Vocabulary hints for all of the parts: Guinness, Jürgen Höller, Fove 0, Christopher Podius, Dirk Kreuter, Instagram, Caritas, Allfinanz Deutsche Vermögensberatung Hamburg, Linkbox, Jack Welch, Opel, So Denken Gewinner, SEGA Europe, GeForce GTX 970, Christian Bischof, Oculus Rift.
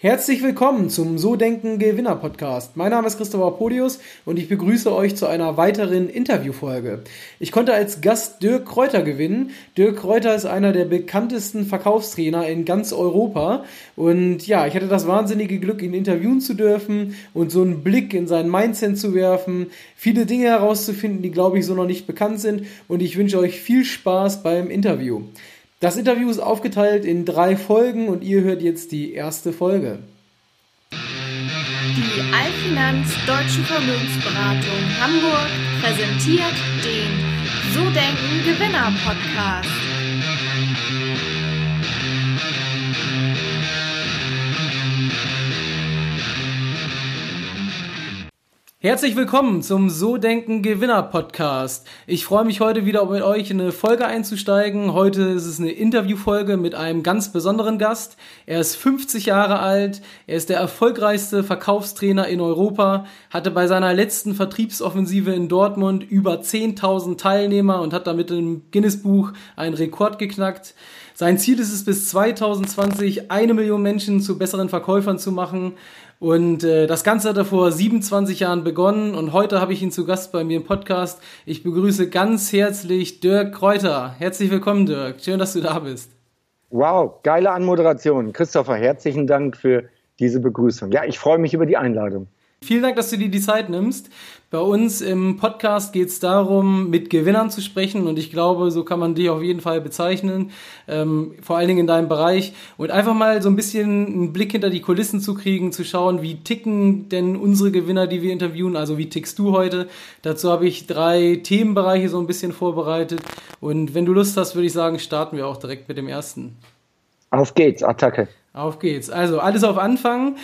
Herzlich willkommen zum So Denken Gewinner Podcast. Mein Name ist Christopher Podius und ich begrüße euch zu einer weiteren Interviewfolge. Ich konnte als Gast Dirk Kreuter gewinnen. Dirk Kreuter ist einer der bekanntesten Verkaufstrainer in ganz Europa. Und ja, ich hatte das wahnsinnige Glück, ihn interviewen zu dürfen und so einen Blick in sein Mindset zu werfen, viele Dinge herauszufinden, die, glaube ich, so noch nicht bekannt sind. Und ich wünsche euch viel Spaß beim Interview. Das Interview ist aufgeteilt in 3 Folgen und ihr hört jetzt die erste Folge. Die Allfinanz Deutsche Vermögensberatung Hamburg präsentiert den So Denken Gewinner Podcast. Herzlich willkommen zum So Denken Gewinner Podcast. Ich freue mich heute wieder, mit euch in eine Folge einzusteigen. Heute ist es eine Interviewfolge mit einem ganz besonderen Gast. Er ist 50 Jahre alt, er ist der erfolgreichste Verkaufstrainer in Europa, hatte bei seiner letzten Vertriebsoffensive in Dortmund über 10.000 Teilnehmer und hat damit im Guinness-Buch einen Rekord geknackt. Sein Ziel ist es, bis 2020 1 Million Menschen zu besseren Verkäufern zu machen. Und das Ganze hat er vor 27 Jahren begonnen und heute habe ich ihn zu Gast bei mir im Podcast. Ich begrüße ganz herzlich Dirk Kreuter. Herzlich willkommen, Dirk. Schön, dass du da bist. Wow, geile Anmoderation. Christopher, herzlichen Dank für diese Begrüßung. Ja, ich freue mich über die Einladung. Vielen Dank, dass du dir die Zeit nimmst. Bei uns im Podcast geht es darum, mit Gewinnern zu sprechen und ich glaube, so kann man dich auf jeden Fall bezeichnen, vor allen Dingen in deinem Bereich und einfach mal so ein bisschen einen Blick hinter die Kulissen zu kriegen, zu schauen, wie ticken denn unsere Gewinner, die wir interviewen, also wie tickst du heute? Dazu habe ich 3 Themenbereiche so ein bisschen vorbereitet und wenn du Lust hast, würde ich sagen, starten wir auch direkt mit dem ersten. Auf geht's, Attacke. Auf geht's. Also, alles auf Anfang.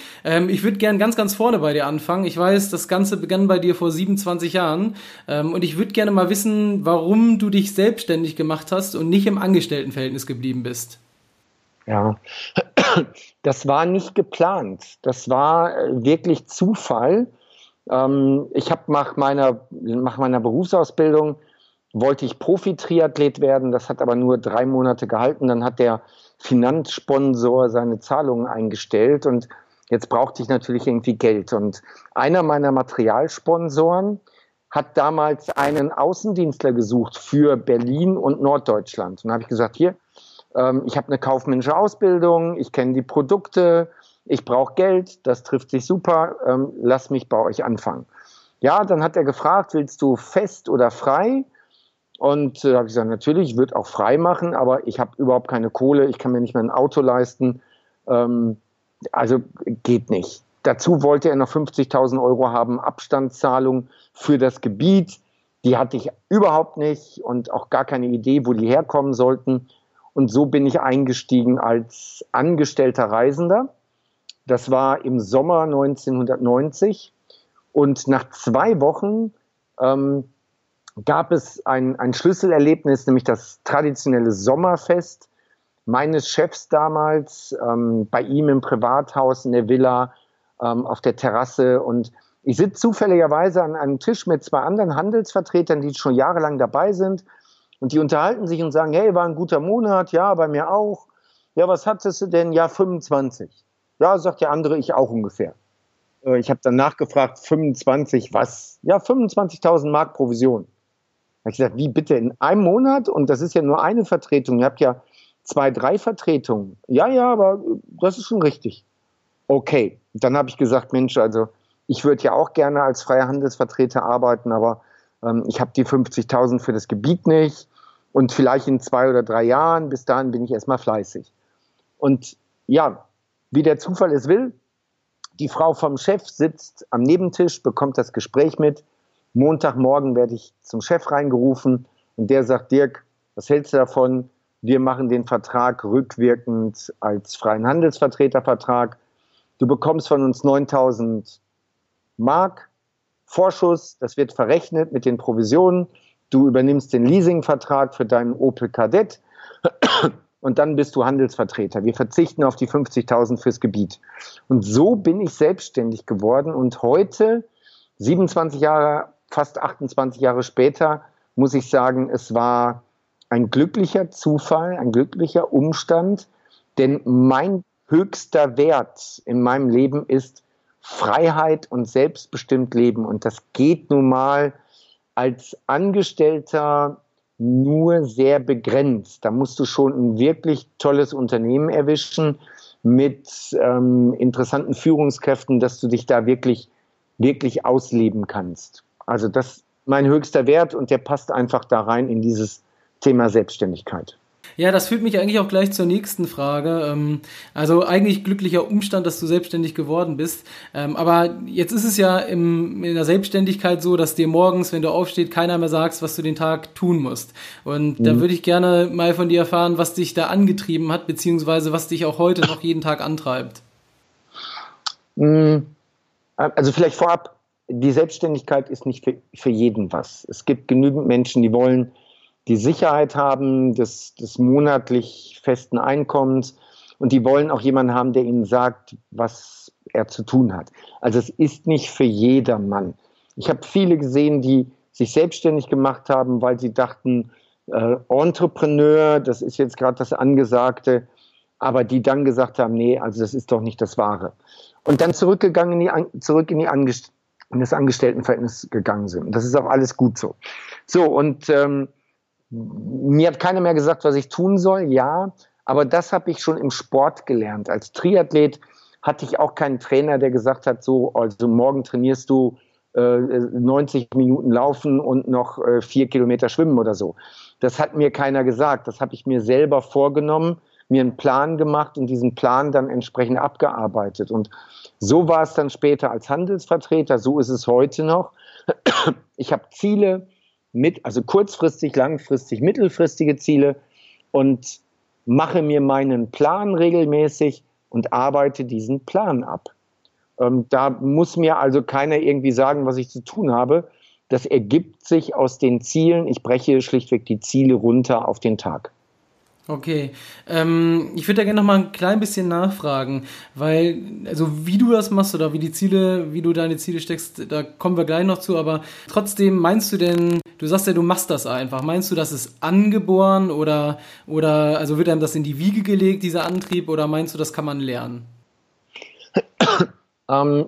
Ich würde gern ganz vorne bei dir anfangen. Ich weiß, das Ganze begann bei dir vor 27 Jahren. Und ich würde gerne mal wissen, warum du dich selbstständig gemacht hast und nicht im Angestelltenverhältnis geblieben bist. Ja, das war nicht geplant. Das war wirklich Zufall. Ich habe nach meiner Berufsausbildung wollte ich Profi-Triathlet werden. Das hat aber nur 3 Monate gehalten. Dann hat der Finanzsponsor seine Zahlungen eingestellt und jetzt brauchte ich natürlich irgendwie Geld. Und einer meiner Materialsponsoren hat damals einen Außendienstler gesucht für Berlin und Norddeutschland. Und da habe ich gesagt, hier, ich habe eine kaufmännische Ausbildung, ich kenne die Produkte, ich brauche Geld, das trifft sich super, lass mich bei euch anfangen. Ja, dann hat er gefragt, willst du fest oder frei? Und da habe ich gesagt, natürlich, ich würde auch frei machen, aber ich habe überhaupt keine Kohle, ich kann mir nicht mehr ein Auto leisten, also geht nicht. Dazu wollte er noch 50.000 Euro haben, Abstandszahlung für das Gebiet, die hatte ich überhaupt nicht und auch gar keine Idee, wo die herkommen sollten. Und so bin ich eingestiegen als angestellter Reisender. Das war im Sommer 1990 und nach 2 Wochen gab es ein Schlüsselerlebnis, nämlich das traditionelle Sommerfest meines Chefs damals, bei ihm im Privathaus, in der Villa, auf der Terrasse. Und ich sitze zufälligerweise an einem Tisch mit 2 anderen Handelsvertretern, die schon jahrelang dabei sind. Und die unterhalten sich und sagen, hey, war ein guter Monat, ja, bei mir auch. Ja, was hattest du denn? Ja, 25. Ja, sagt der andere, ich auch ungefähr. Ich habe dann nachgefragt, 25 was? Ja, 25.000 Mark Provision. Da habe ich gesagt, wie bitte, in einem Monat? Und das ist ja nur eine Vertretung. Ihr habt ja 2, 3 Vertretungen. Ja, aber das ist schon richtig. Okay, dann habe ich gesagt, Mensch, also ich würde ja auch gerne als freier Handelsvertreter arbeiten, aber ich habe die 50.000 für das Gebiet nicht und vielleicht in 2 oder 3 Jahren, bis dahin bin ich erstmal fleißig. Und ja, wie der Zufall es will, die Frau vom Chef sitzt am Nebentisch, bekommt das Gespräch mit. Montagmorgen werde ich zum Chef reingerufen und der sagt, Dirk, was hältst du davon? Wir machen den Vertrag rückwirkend als freien Handelsvertretervertrag. Du bekommst von uns 9.000 Mark Vorschuss, das wird verrechnet mit den Provisionen. Du übernimmst den Leasingvertrag für deinen Opel Kadett und dann bist du Handelsvertreter. Wir verzichten auf die 50.000 fürs Gebiet. Und so bin ich selbstständig geworden und heute, 27 Jahre fast 28 Jahre später muss ich sagen, es war ein glücklicher Zufall, ein glücklicher Umstand, denn mein höchster Wert in meinem Leben ist Freiheit und selbstbestimmt leben. Und das geht nun mal als Angestellter nur sehr begrenzt. Da musst du schon ein wirklich tolles Unternehmen erwischen mit interessanten Führungskräften, dass du dich da wirklich ausleben kannst. Also das ist mein höchster Wert und der passt einfach da rein in dieses Thema Selbstständigkeit. Ja, das führt mich eigentlich auch gleich zur nächsten Frage. Also eigentlich glücklicher Umstand, dass du selbstständig geworden bist. Aber jetzt ist es ja in der Selbstständigkeit so, dass dir morgens, wenn du aufstehst, keiner mehr sagt, was du den Tag tun musst. Und da würde ich gerne mal von dir erfahren, was dich da angetrieben hat, beziehungsweise was dich auch heute noch jeden Tag antreibt. Also vielleicht vorab, die Selbstständigkeit ist nicht für jeden was. Es gibt genügend Menschen, die wollen die Sicherheit haben des monatlich festen Einkommens und die wollen auch jemanden haben, der ihnen sagt, was er zu tun hat. Also es ist nicht für jedermann. Ich habe viele gesehen, die sich selbstständig gemacht haben, weil sie dachten, Entrepreneur, das ist jetzt gerade das Angesagte, aber die dann gesagt haben, nee, also das ist doch nicht das Wahre. Und dann zurück in das Angestelltenverhältnis gegangen sind. Das ist auch alles gut so. So, und mir hat keiner mehr gesagt, was ich tun soll, ja, aber das habe ich schon im Sport gelernt. Als Triathlet hatte ich auch keinen Trainer, der gesagt hat, so, also morgen trainierst du 90 Minuten laufen und noch 4 Kilometer schwimmen oder so. Das hat mir keiner gesagt, das habe ich mir selber vorgenommen, mir einen Plan gemacht und diesen Plan dann entsprechend abgearbeitet. Und so war es dann später als Handelsvertreter, so ist es heute noch. Ich habe Ziele, also kurzfristig, langfristig, mittelfristige Ziele und mache mir meinen Plan regelmäßig und arbeite diesen Plan ab. Da muss mir also keiner irgendwie sagen, was ich zu tun habe. Das ergibt sich aus den Zielen. Ich breche schlichtweg die Ziele runter auf den Tag. Okay, ich würde da gerne noch mal ein klein bisschen nachfragen, weil, also wie du das machst oder wie du deine Ziele steckst, da kommen wir gleich noch zu, aber trotzdem meinst du denn, du sagst ja, du machst das einfach, meinst du, das ist angeboren oder also wird einem das in die Wiege gelegt, dieser Antrieb, oder meinst du, das kann man lernen?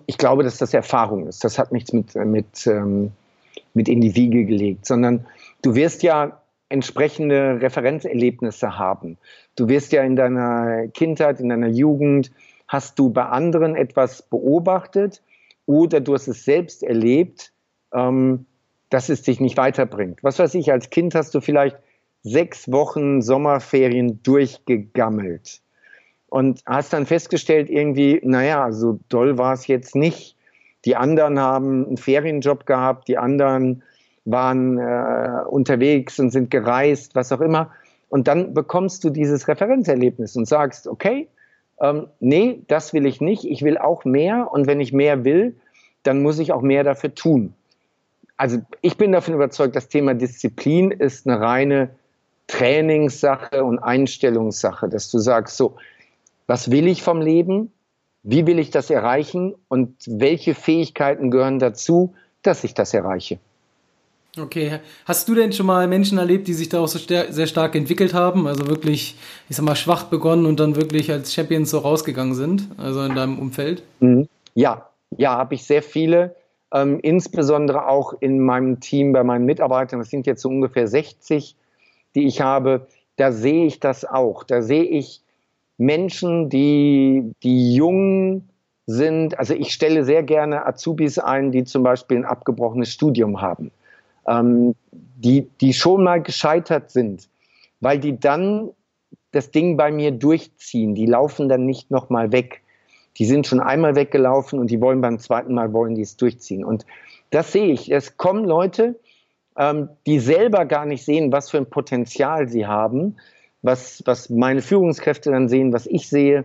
Ich glaube, dass das Erfahrung ist, das hat nichts mit in die Wiege gelegt, sondern du wirst ja entsprechende Referenzerlebnisse haben. Du wirst ja in deiner Kindheit, in deiner Jugend, hast du bei anderen etwas beobachtet oder du hast es selbst erlebt, dass es dich nicht weiterbringt. Was weiß ich, als Kind hast du vielleicht 6 Wochen Sommerferien durchgegammelt und hast dann festgestellt irgendwie, naja, so doll war es jetzt nicht. Die anderen haben einen Ferienjob gehabt, die anderen waren unterwegs und sind gereist, was auch immer. Und dann bekommst du dieses Referenzerlebnis und sagst, okay, nee, das will ich nicht, ich will auch mehr. Und wenn ich mehr will, dann muss ich auch mehr dafür tun. Also ich bin davon überzeugt, das Thema Disziplin ist eine reine Trainingssache und Einstellungssache, dass du sagst, so, was will ich vom Leben? Wie will ich das erreichen? Und welche Fähigkeiten gehören dazu, dass ich das erreiche? Okay, hast du denn schon mal Menschen erlebt, die sich da auch so sehr stark entwickelt haben, also wirklich, ich sag mal, schwach begonnen und dann wirklich als Champions so rausgegangen sind, also in deinem Umfeld? Ja, habe ich sehr viele, insbesondere auch in meinem Team, bei meinen Mitarbeitern, das sind jetzt so ungefähr 60, die ich habe, da sehe ich das auch, da sehe ich Menschen, die jung sind, also ich stelle sehr gerne Azubis ein, die zum Beispiel ein abgebrochenes Studium haben. Die schon mal gescheitert sind, weil die dann das Ding bei mir durchziehen. Die laufen dann nicht nochmal weg. Die sind schon einmal weggelaufen und die wollen beim zweiten Mal, wollen die es durchziehen. Und das sehe ich. Es kommen Leute, die selber gar nicht sehen, was für ein Potenzial sie haben, was meine Führungskräfte dann sehen, was ich sehe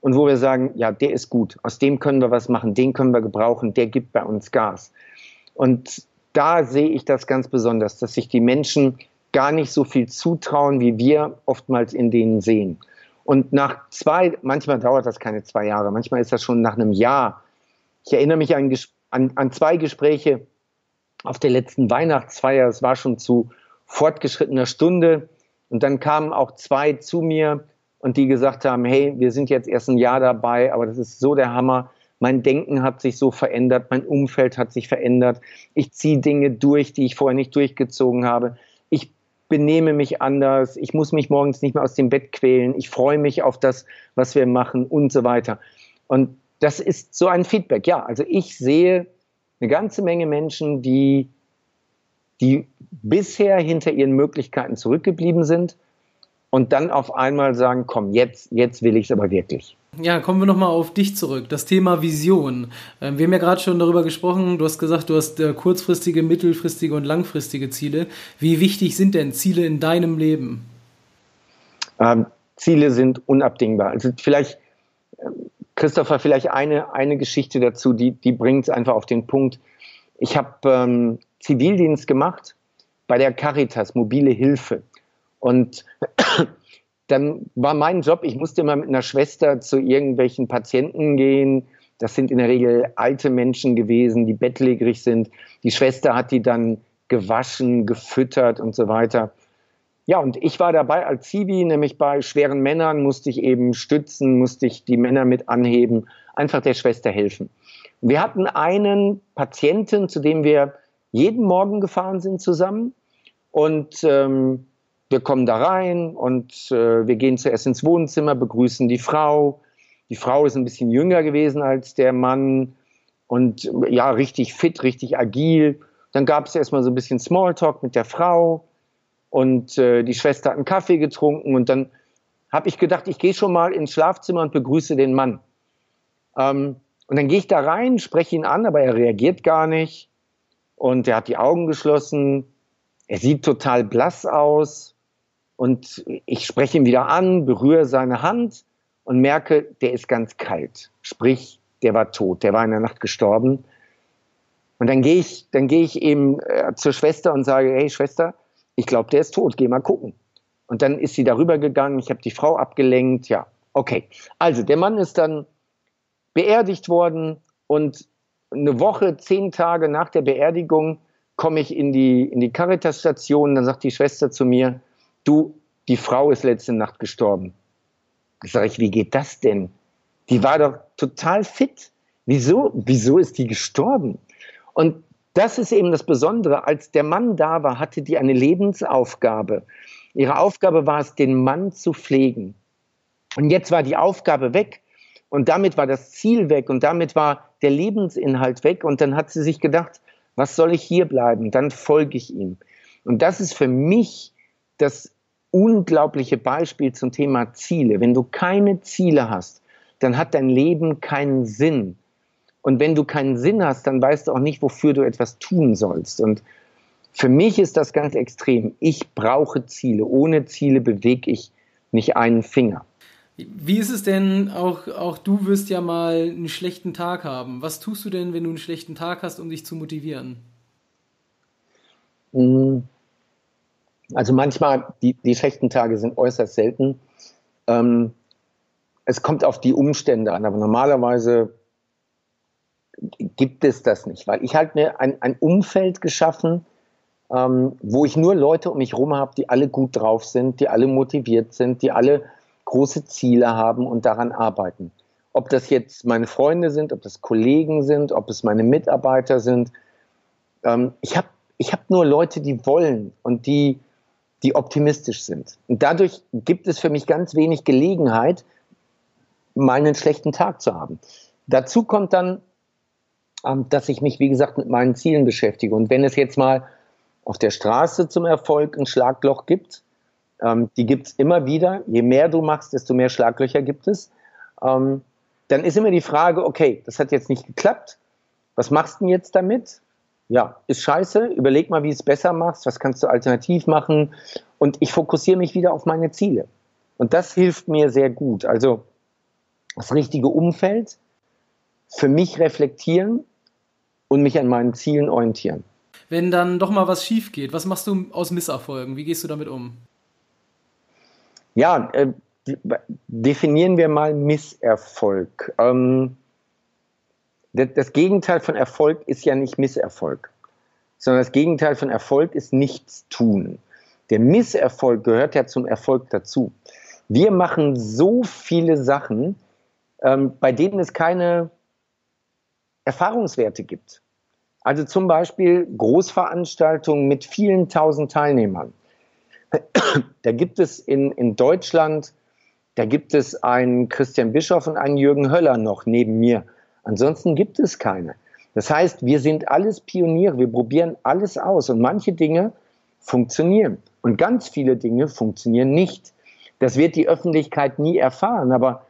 und wo wir sagen, ja, der ist gut, aus dem können wir was machen, den können wir gebrauchen, der gibt bei uns Gas. Und da sehe ich das ganz besonders, dass sich die Menschen gar nicht so viel zutrauen, wie wir oftmals in denen sehen. Und manchmal dauert das keine 2 Jahre, manchmal ist das schon nach einem Jahr. Ich erinnere mich an 2 Gespräche auf der letzten Weihnachtsfeier, es war schon zu fortgeschrittener Stunde. Und dann kamen auch 2 zu mir und die gesagt haben, hey, wir sind jetzt erst ein Jahr dabei, aber das ist so der Hammer. Mein Denken hat sich so verändert, mein Umfeld hat sich verändert. Ich ziehe Dinge durch, die ich vorher nicht durchgezogen habe. Ich benehme mich anders, ich muss mich morgens nicht mehr aus dem Bett quälen. Ich freue mich auf das, was wir machen und so weiter. Und das ist so ein Feedback. Ja, also ich sehe eine ganze Menge Menschen, die bisher hinter ihren Möglichkeiten zurückgeblieben sind und dann auf einmal sagen, komm, jetzt will ich es aber wirklich. Ja, kommen wir nochmal auf dich zurück, das Thema Vision. Wir haben ja gerade schon darüber gesprochen, du hast gesagt, du hast kurzfristige, mittelfristige und langfristige Ziele. Wie wichtig sind denn Ziele in deinem Leben? Ziele sind unabdingbar. Also vielleicht, Christopher, vielleicht eine Geschichte dazu, die bringt es einfach auf den Punkt. Ich habe Zivildienst gemacht bei der Caritas, mobile Hilfe. Und dann war mein Job, ich musste immer mit einer Schwester zu irgendwelchen Patienten gehen. Das sind in der Regel alte Menschen gewesen, die bettlägerig sind. Die Schwester hat die dann gewaschen, gefüttert und so weiter. Ja, und ich war dabei als Zivi, nämlich bei schweren Männern musste ich eben stützen, musste ich die Männer mit anheben, einfach der Schwester helfen. Und wir hatten einen Patienten, zu dem wir jeden Morgen gefahren sind zusammen und wir kommen da rein und wir gehen zuerst ins Wohnzimmer, begrüßen die Frau. Die Frau ist ein bisschen jünger gewesen als der Mann und ja, richtig fit, richtig agil. Dann gab es erstmal so ein bisschen Smalltalk mit der Frau und die Schwester hat einen Kaffee getrunken und dann habe ich gedacht, ich gehe schon mal ins Schlafzimmer und begrüße den Mann. Und dann gehe ich da rein, spreche ihn an, aber er reagiert gar nicht und er hat die Augen geschlossen. Er sieht total blass aus. Und ich spreche ihn wieder an, berühre seine Hand und merke, der ist ganz kalt. Sprich, der war tot, der war in der Nacht gestorben. Und dann gehe ich eben zur Schwester und sage, hey Schwester, ich glaube, der ist tot, geh mal gucken. Und dann ist sie darüber gegangen, ich habe die Frau abgelenkt, ja, okay. Also der Mann ist dann beerdigt worden und eine Woche, 10 Tage nach der Beerdigung komme ich in die Caritas-Station, dann sagt die Schwester zu mir, du, die Frau ist letzte Nacht gestorben. Da sage ich, wie geht das denn? Die war doch total fit. Wieso ist die gestorben? Und das ist eben das Besondere. Als der Mann da war, hatte die eine Lebensaufgabe. Ihre Aufgabe war es, den Mann zu pflegen. Und jetzt war die Aufgabe weg. Und damit war das Ziel weg. Und damit war der Lebensinhalt weg. Und dann hat sie sich gedacht, was soll ich hier bleiben? Dann folge ich ihm. Und das ist für mich das unglaubliche Beispiel zum Thema Ziele. Wenn du keine Ziele hast, dann hat dein Leben keinen Sinn. Und wenn du keinen Sinn hast, dann weißt du auch nicht, wofür du etwas tun sollst. Und für mich ist das ganz extrem. Ich brauche Ziele. Ohne Ziele bewege ich nicht einen Finger. Wie ist es denn, auch du wirst ja mal einen schlechten Tag haben. Was tust du denn, wenn du einen schlechten Tag hast, um dich zu motivieren? Also manchmal, die schlechten Tage sind äußerst selten. Es kommt auf die Umstände an, aber normalerweise gibt es das nicht, weil ich halt mir ein Umfeld geschaffen, wo ich nur Leute um mich herum habe, die alle gut drauf sind, die alle motiviert sind, die alle große Ziele haben und daran arbeiten. Ob das jetzt meine Freunde sind, ob das Kollegen sind, ob es meine Mitarbeiter sind. Ich hab nur Leute, die wollen und die optimistisch sind. Und dadurch gibt es für mich ganz wenig Gelegenheit, meinen schlechten Tag zu haben. Dazu kommt dann, dass ich mich, wie gesagt, mit meinen Zielen beschäftige. Und wenn es jetzt mal auf der Straße zum Erfolg ein Schlagloch gibt, die gibt es immer wieder. Je mehr du machst, desto mehr Schlaglöcher gibt es. Dann ist immer die Frage, okay, das hat jetzt nicht geklappt. Was machst du denn jetzt damit? Ja, ist scheiße. Überleg mal, wie du es besser machst. Was kannst du alternativ machen? Und ich fokussiere mich wieder auf meine Ziele. Und das hilft mir sehr gut. Also das richtige Umfeld, für mich reflektieren und mich an meinen Zielen orientieren. Wenn dann doch mal was schief geht, was machst du aus Misserfolgen? Wie gehst du damit um? Ja, definieren wir mal Misserfolg. Das Gegenteil von Erfolg ist ja nicht Misserfolg, sondern das Gegenteil von Erfolg ist Nichtstun. Der Misserfolg gehört ja zum Erfolg dazu. Wir machen so viele Sachen, bei denen es keine Erfahrungswerte gibt. Also zum Beispiel Großveranstaltungen mit vielen tausend Teilnehmern. Da gibt es in Deutschland, da gibt es einen Christian Bischof und einen Jürgen Höller noch neben mir. Ansonsten gibt es keine. Das heißt, wir sind alles Pioniere, wir probieren alles aus und manche Dinge funktionieren und ganz viele Dinge funktionieren nicht. Das wird die Öffentlichkeit nie erfahren, aber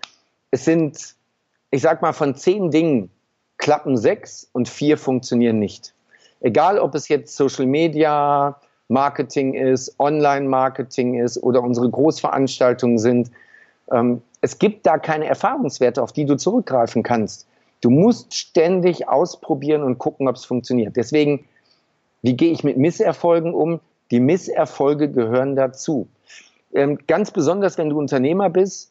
es sind, ich sag mal, von 10 Dingen klappen 6 und 4 funktionieren nicht. Egal, ob es jetzt Social Media Marketing ist, Online-Marketing ist oder unsere Großveranstaltungen sind. Es gibt da keine Erfahrungswerte, auf die du zurückgreifen kannst. Du musst ständig ausprobieren und gucken, ob es funktioniert. Deswegen, wie gehe ich mit Misserfolgen um? Die Misserfolge gehören dazu. Ganz besonders, wenn du Unternehmer bist,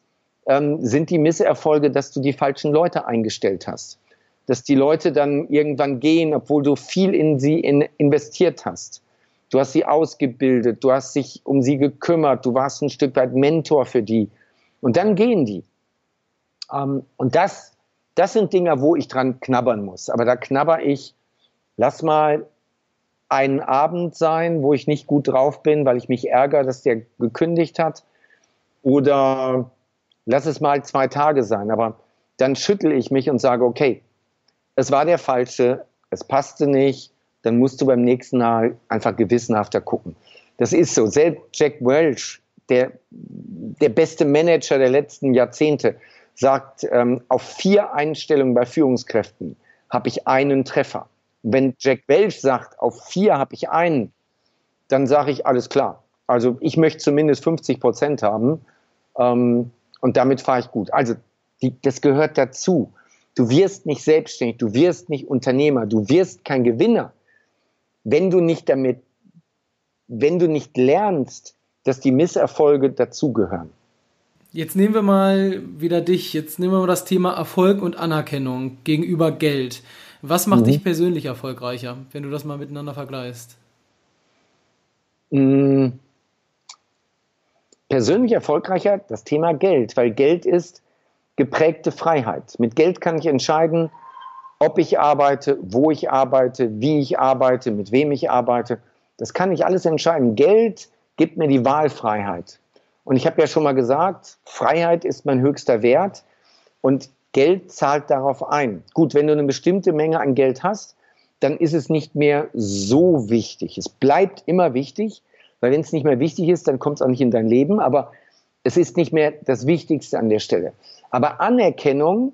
sind die Misserfolge, dass du die falschen Leute eingestellt hast. Dass die Leute dann irgendwann gehen, obwohl du viel in sie investiert hast. Du hast sie ausgebildet, du hast dich um sie gekümmert, du warst ein Stück weit Mentor für die. Und dann gehen die. Und das sind Dinge, wo ich dran knabbern muss. Aber da knabber ich, lass mal einen Abend sein, wo ich nicht gut drauf bin, weil ich mich ärgere, dass der gekündigt hat. Oder lass es mal 2 Tage sein. Aber dann schüttle ich mich und sage, okay, es war der Falsche, es passte nicht. Dann musst du beim nächsten Mal einfach gewissenhafter gucken. Das ist so. Selbst Jack Welch, der beste Manager der letzten Jahrzehnte, sagt, auf 4 Einstellungen bei Führungskräften habe ich einen Treffer. Wenn Jack Welch sagt, auf 4 habe ich einen, dann sage ich, alles klar. Also ich möchte zumindest 50% haben und damit fahre ich gut. Also das gehört dazu. Du wirst nicht selbstständig, du wirst nicht Unternehmer, du wirst kein Gewinner, wenn du nicht lernst, dass die Misserfolge dazugehören. Jetzt nehmen wir mal wieder dich, jetzt nehmen wir mal das Thema Erfolg und Anerkennung gegenüber Geld. Was macht dich persönlich erfolgreicher, wenn du das mal miteinander vergleichst? Persönlich erfolgreicher das Thema Geld, weil Geld ist geprägte Freiheit. Mit Geld kann ich entscheiden, ob ich arbeite, wo ich arbeite, wie ich arbeite, mit wem ich arbeite. Das kann ich alles entscheiden. Geld gibt mir die Wahlfreiheit. Und ich habe ja schon mal gesagt, Freiheit ist mein höchster Wert und Geld zahlt darauf ein. Gut, wenn du eine bestimmte Menge an Geld hast, dann ist es nicht mehr so wichtig. Es bleibt immer wichtig, weil wenn es nicht mehr wichtig ist, dann kommt es auch nicht in dein Leben. Aber es ist nicht mehr das Wichtigste an der Stelle. Aber Anerkennung,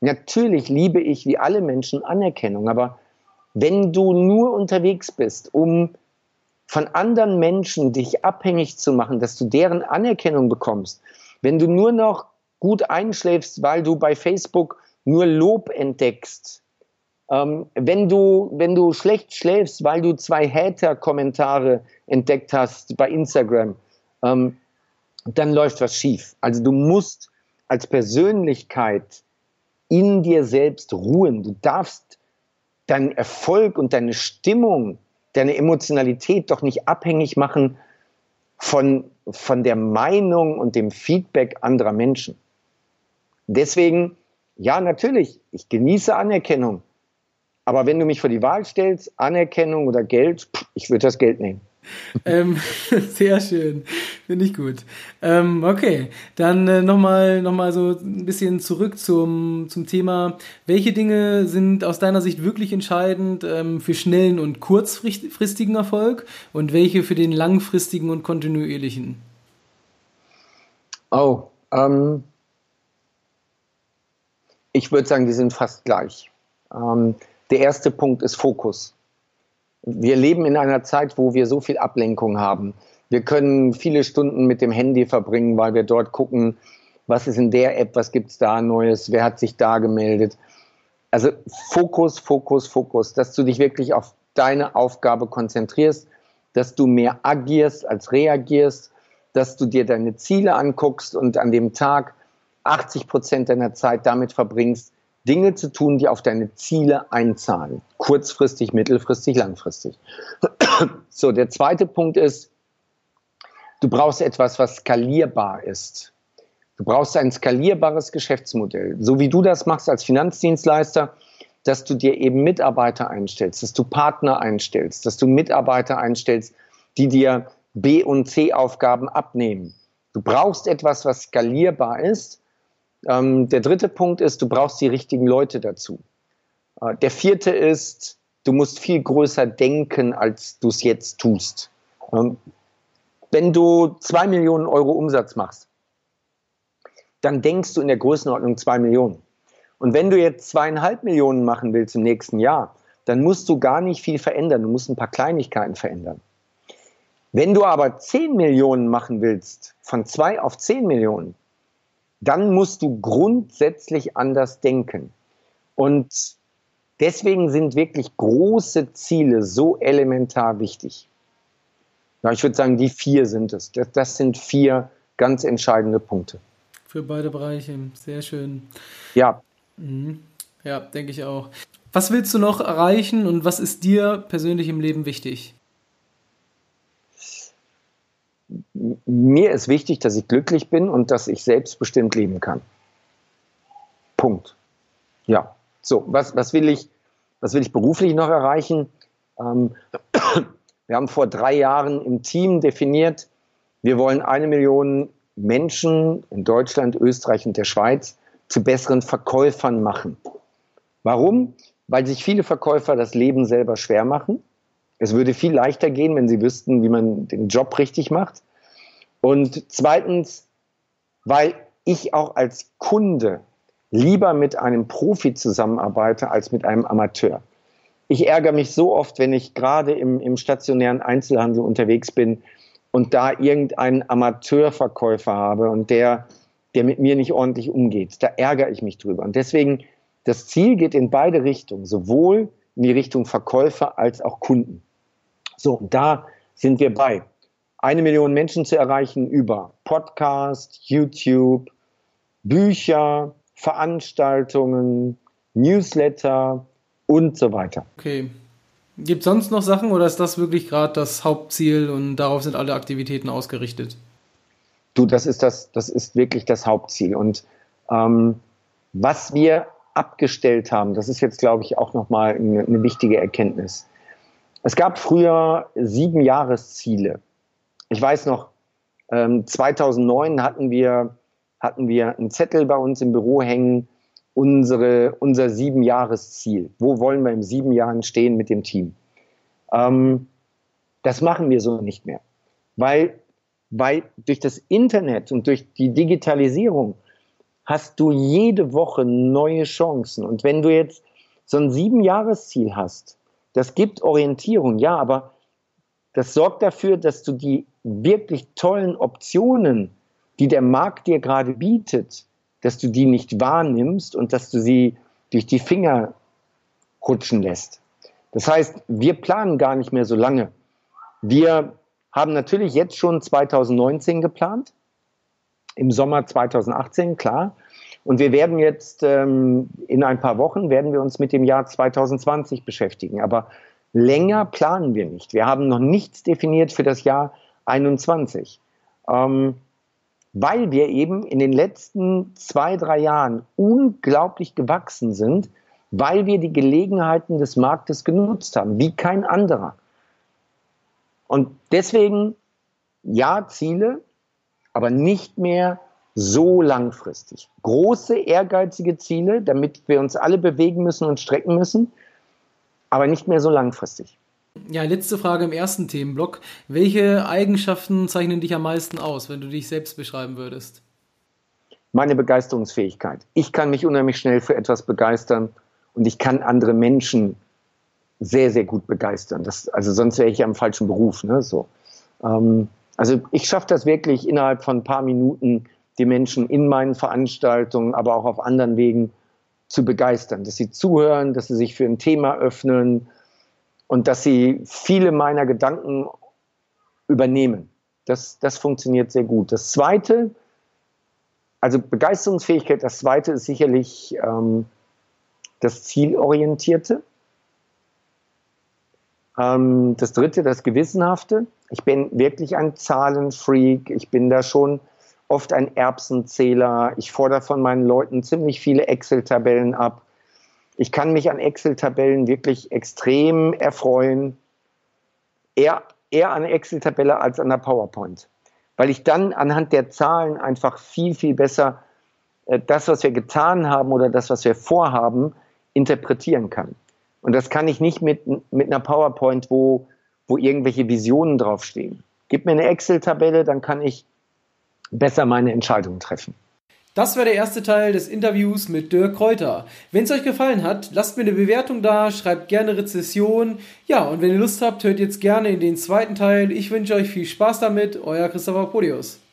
natürlich liebe ich wie alle Menschen Anerkennung, aber wenn du nur unterwegs bist, um von anderen Menschen dich abhängig zu machen, dass du deren Anerkennung bekommst, wenn du nur noch gut einschläfst, weil du bei Facebook nur Lob entdeckst, wenn du schlecht schläfst, weil du 2 Hater-Kommentare entdeckt hast bei Instagram, dann läuft was schief. Also du musst als Persönlichkeit in dir selbst ruhen. Du darfst deinen Erfolg und deine Stimmung, deine Emotionalität doch nicht abhängig machen von der Meinung und dem Feedback anderer Menschen. Deswegen, ja, natürlich, ich genieße Anerkennung. Aber wenn du mich vor die Wahl stellst, Anerkennung oder Geld, ich würde das Geld nehmen. Sehr schön, finde ich gut. Okay, dann nochmal so ein bisschen zurück zum Thema, welche Dinge sind aus deiner Sicht wirklich entscheidend für schnellen und kurzfristigen Erfolg und welche für den langfristigen und kontinuierlichen? Ich würde sagen, die sind fast gleich. Der erste Punkt ist Fokus. Wir leben in einer Zeit, wo wir so viel Ablenkung haben. Wir können viele Stunden mit dem Handy verbringen, weil wir dort gucken, was ist in der App, was gibt es da Neues, wer hat sich da gemeldet. Also Fokus, Fokus, Fokus, dass du dich wirklich auf deine Aufgabe konzentrierst, dass du mehr agierst als reagierst, dass du dir deine Ziele anguckst und an dem Tag 80% deiner Zeit damit verbringst, Dinge zu tun, die auf deine Ziele einzahlen. Kurzfristig, mittelfristig, langfristig. So, der zweite Punkt ist, du brauchst etwas, was skalierbar ist. Du brauchst ein skalierbares Geschäftsmodell, so wie du das machst als Finanzdienstleister, dass du dir eben Mitarbeiter einstellst, dass du Partner einstellst, dass du Mitarbeiter einstellst, die dir B- und C-Aufgaben abnehmen. Du brauchst etwas, was skalierbar ist. Der dritte Punkt ist, du brauchst die richtigen Leute dazu. Der vierte ist, du musst viel größer denken, als du es jetzt tust. Wenn du 2 Millionen Euro Umsatz machst, dann denkst du in der Größenordnung 2 Millionen. Und wenn du jetzt 2,5 Millionen machen willst im nächsten Jahr, dann musst du gar nicht viel verändern. Du musst ein paar Kleinigkeiten verändern. Wenn du aber 10 Millionen machen willst, von 2 auf 10 Millionen, dann musst du grundsätzlich anders denken. Und deswegen sind wirklich große Ziele so elementar wichtig. Ja, ich würde sagen, die 4 sind es. Das sind 4 ganz entscheidende Punkte. Für beide Bereiche, sehr schön. Ja. Ja, denke ich auch. Was willst du noch erreichen und was ist dir persönlich im Leben wichtig? Mir ist wichtig, dass ich glücklich bin und dass ich selbstbestimmt leben kann. Punkt. Ja. So, was will ich beruflich noch erreichen? Wir haben vor 3 Jahren im Team definiert, wir wollen 1 Million Menschen in Deutschland, Österreich und der Schweiz zu besseren Verkäufern machen. Warum? Weil sich viele Verkäufer das Leben selber schwer machen. Es würde viel leichter gehen, wenn sie wüssten, wie man den Job richtig macht. Und zweitens, weil ich auch als Kunde lieber mit einem Profi zusammenarbeite als mit einem Amateur. Ich ärgere mich so oft, wenn ich gerade im stationären Einzelhandel unterwegs bin und da irgendeinen Amateurverkäufer habe und der mit mir nicht ordentlich umgeht. Da ärgere ich mich drüber. Und deswegen, das Ziel geht in beide Richtungen, sowohl in die Richtung Verkäufer als auch Kunden. So, und da sind wir bei. 1 Million Menschen zu erreichen über Podcast, YouTube, Bücher, Veranstaltungen, Newsletter und so weiter. Okay. Gibt es sonst noch Sachen oder ist das wirklich gerade das Hauptziel und darauf sind alle Aktivitäten ausgerichtet? Du, das ist wirklich das Hauptziel. Und was wir abgestellt haben, das ist jetzt, glaube ich, auch nochmal eine wichtige Erkenntnis. Es gab früher 7 Jahresziele. Ich weiß noch, 2009 hatten wir einen Zettel bei uns im Büro hängen, unser 7-Jahres-Ziel. Wo wollen wir in 7 Jahren stehen mit dem Team? Das machen wir so nicht mehr. Weil durch das Internet und durch die Digitalisierung hast du jede Woche neue Chancen. Und wenn du jetzt so ein 7-Jahres-Ziel hast, das gibt Orientierung, ja, aber das sorgt dafür, dass du die wirklich tollen Optionen, die der Markt dir gerade bietet, dass du die nicht wahrnimmst und dass du sie durch die Finger rutschen lässt. Das heißt, wir planen gar nicht mehr so lange. Wir haben natürlich jetzt schon 2019 geplant, im Sommer 2018, klar. Und wir werden jetzt in ein paar Wochen werden wir uns mit dem Jahr 2020 beschäftigen. Aber länger planen wir nicht. Wir haben noch nichts definiert für das Jahr 2021. Weil wir eben in den letzten 2-3 Jahren unglaublich gewachsen sind, weil wir die Gelegenheiten des Marktes genutzt haben, wie kein anderer. Und deswegen, ja, Ziele, aber nicht mehr so langfristig. Große, ehrgeizige Ziele, damit wir uns alle bewegen müssen und strecken müssen, aber nicht mehr so langfristig. Ja, letzte Frage im ersten Themenblock. Welche Eigenschaften zeichnen dich am meisten aus, wenn du dich selbst beschreiben würdest? Meine Begeisterungsfähigkeit. Ich kann mich unheimlich schnell für etwas begeistern und ich kann andere Menschen sehr, sehr gut begeistern. Also sonst wäre ich ja im falschen Beruf. Ne? So. Also ich schaffe das wirklich innerhalb von ein paar Minuten, die Menschen in meinen Veranstaltungen, aber auch auf anderen Wegen zu begeistern. Dass sie zuhören, dass sie sich für ein Thema öffnen, und dass sie viele meiner Gedanken übernehmen. Das funktioniert sehr gut. Das Zweite, also Begeisterungsfähigkeit, das Zweite ist sicherlich das Zielorientierte. Das Dritte, das Gewissenhafte. Ich bin wirklich ein Zahlenfreak. Ich bin da schon oft ein Erbsenzähler. Ich fordere von meinen Leuten ziemlich viele Excel-Tabellen ab. Ich kann mich an Excel-Tabellen wirklich extrem erfreuen. Eher an der Excel-Tabelle als an der PowerPoint. Weil ich dann anhand der Zahlen einfach viel, viel besser das, was wir getan haben oder das, was wir vorhaben, interpretieren kann. Und das kann ich nicht mit einer PowerPoint, wo irgendwelche Visionen draufstehen. Gib mir eine Excel-Tabelle, dann kann ich besser meine Entscheidungen treffen. Das war der erste Teil des Interviews mit Dirk Kreuter. Wenn es euch gefallen hat, lasst mir eine Bewertung da, schreibt gerne Rezession. Ja, und wenn ihr Lust habt, hört jetzt gerne in den zweiten Teil. Ich wünsche euch viel Spaß damit. Euer Christopher Podius.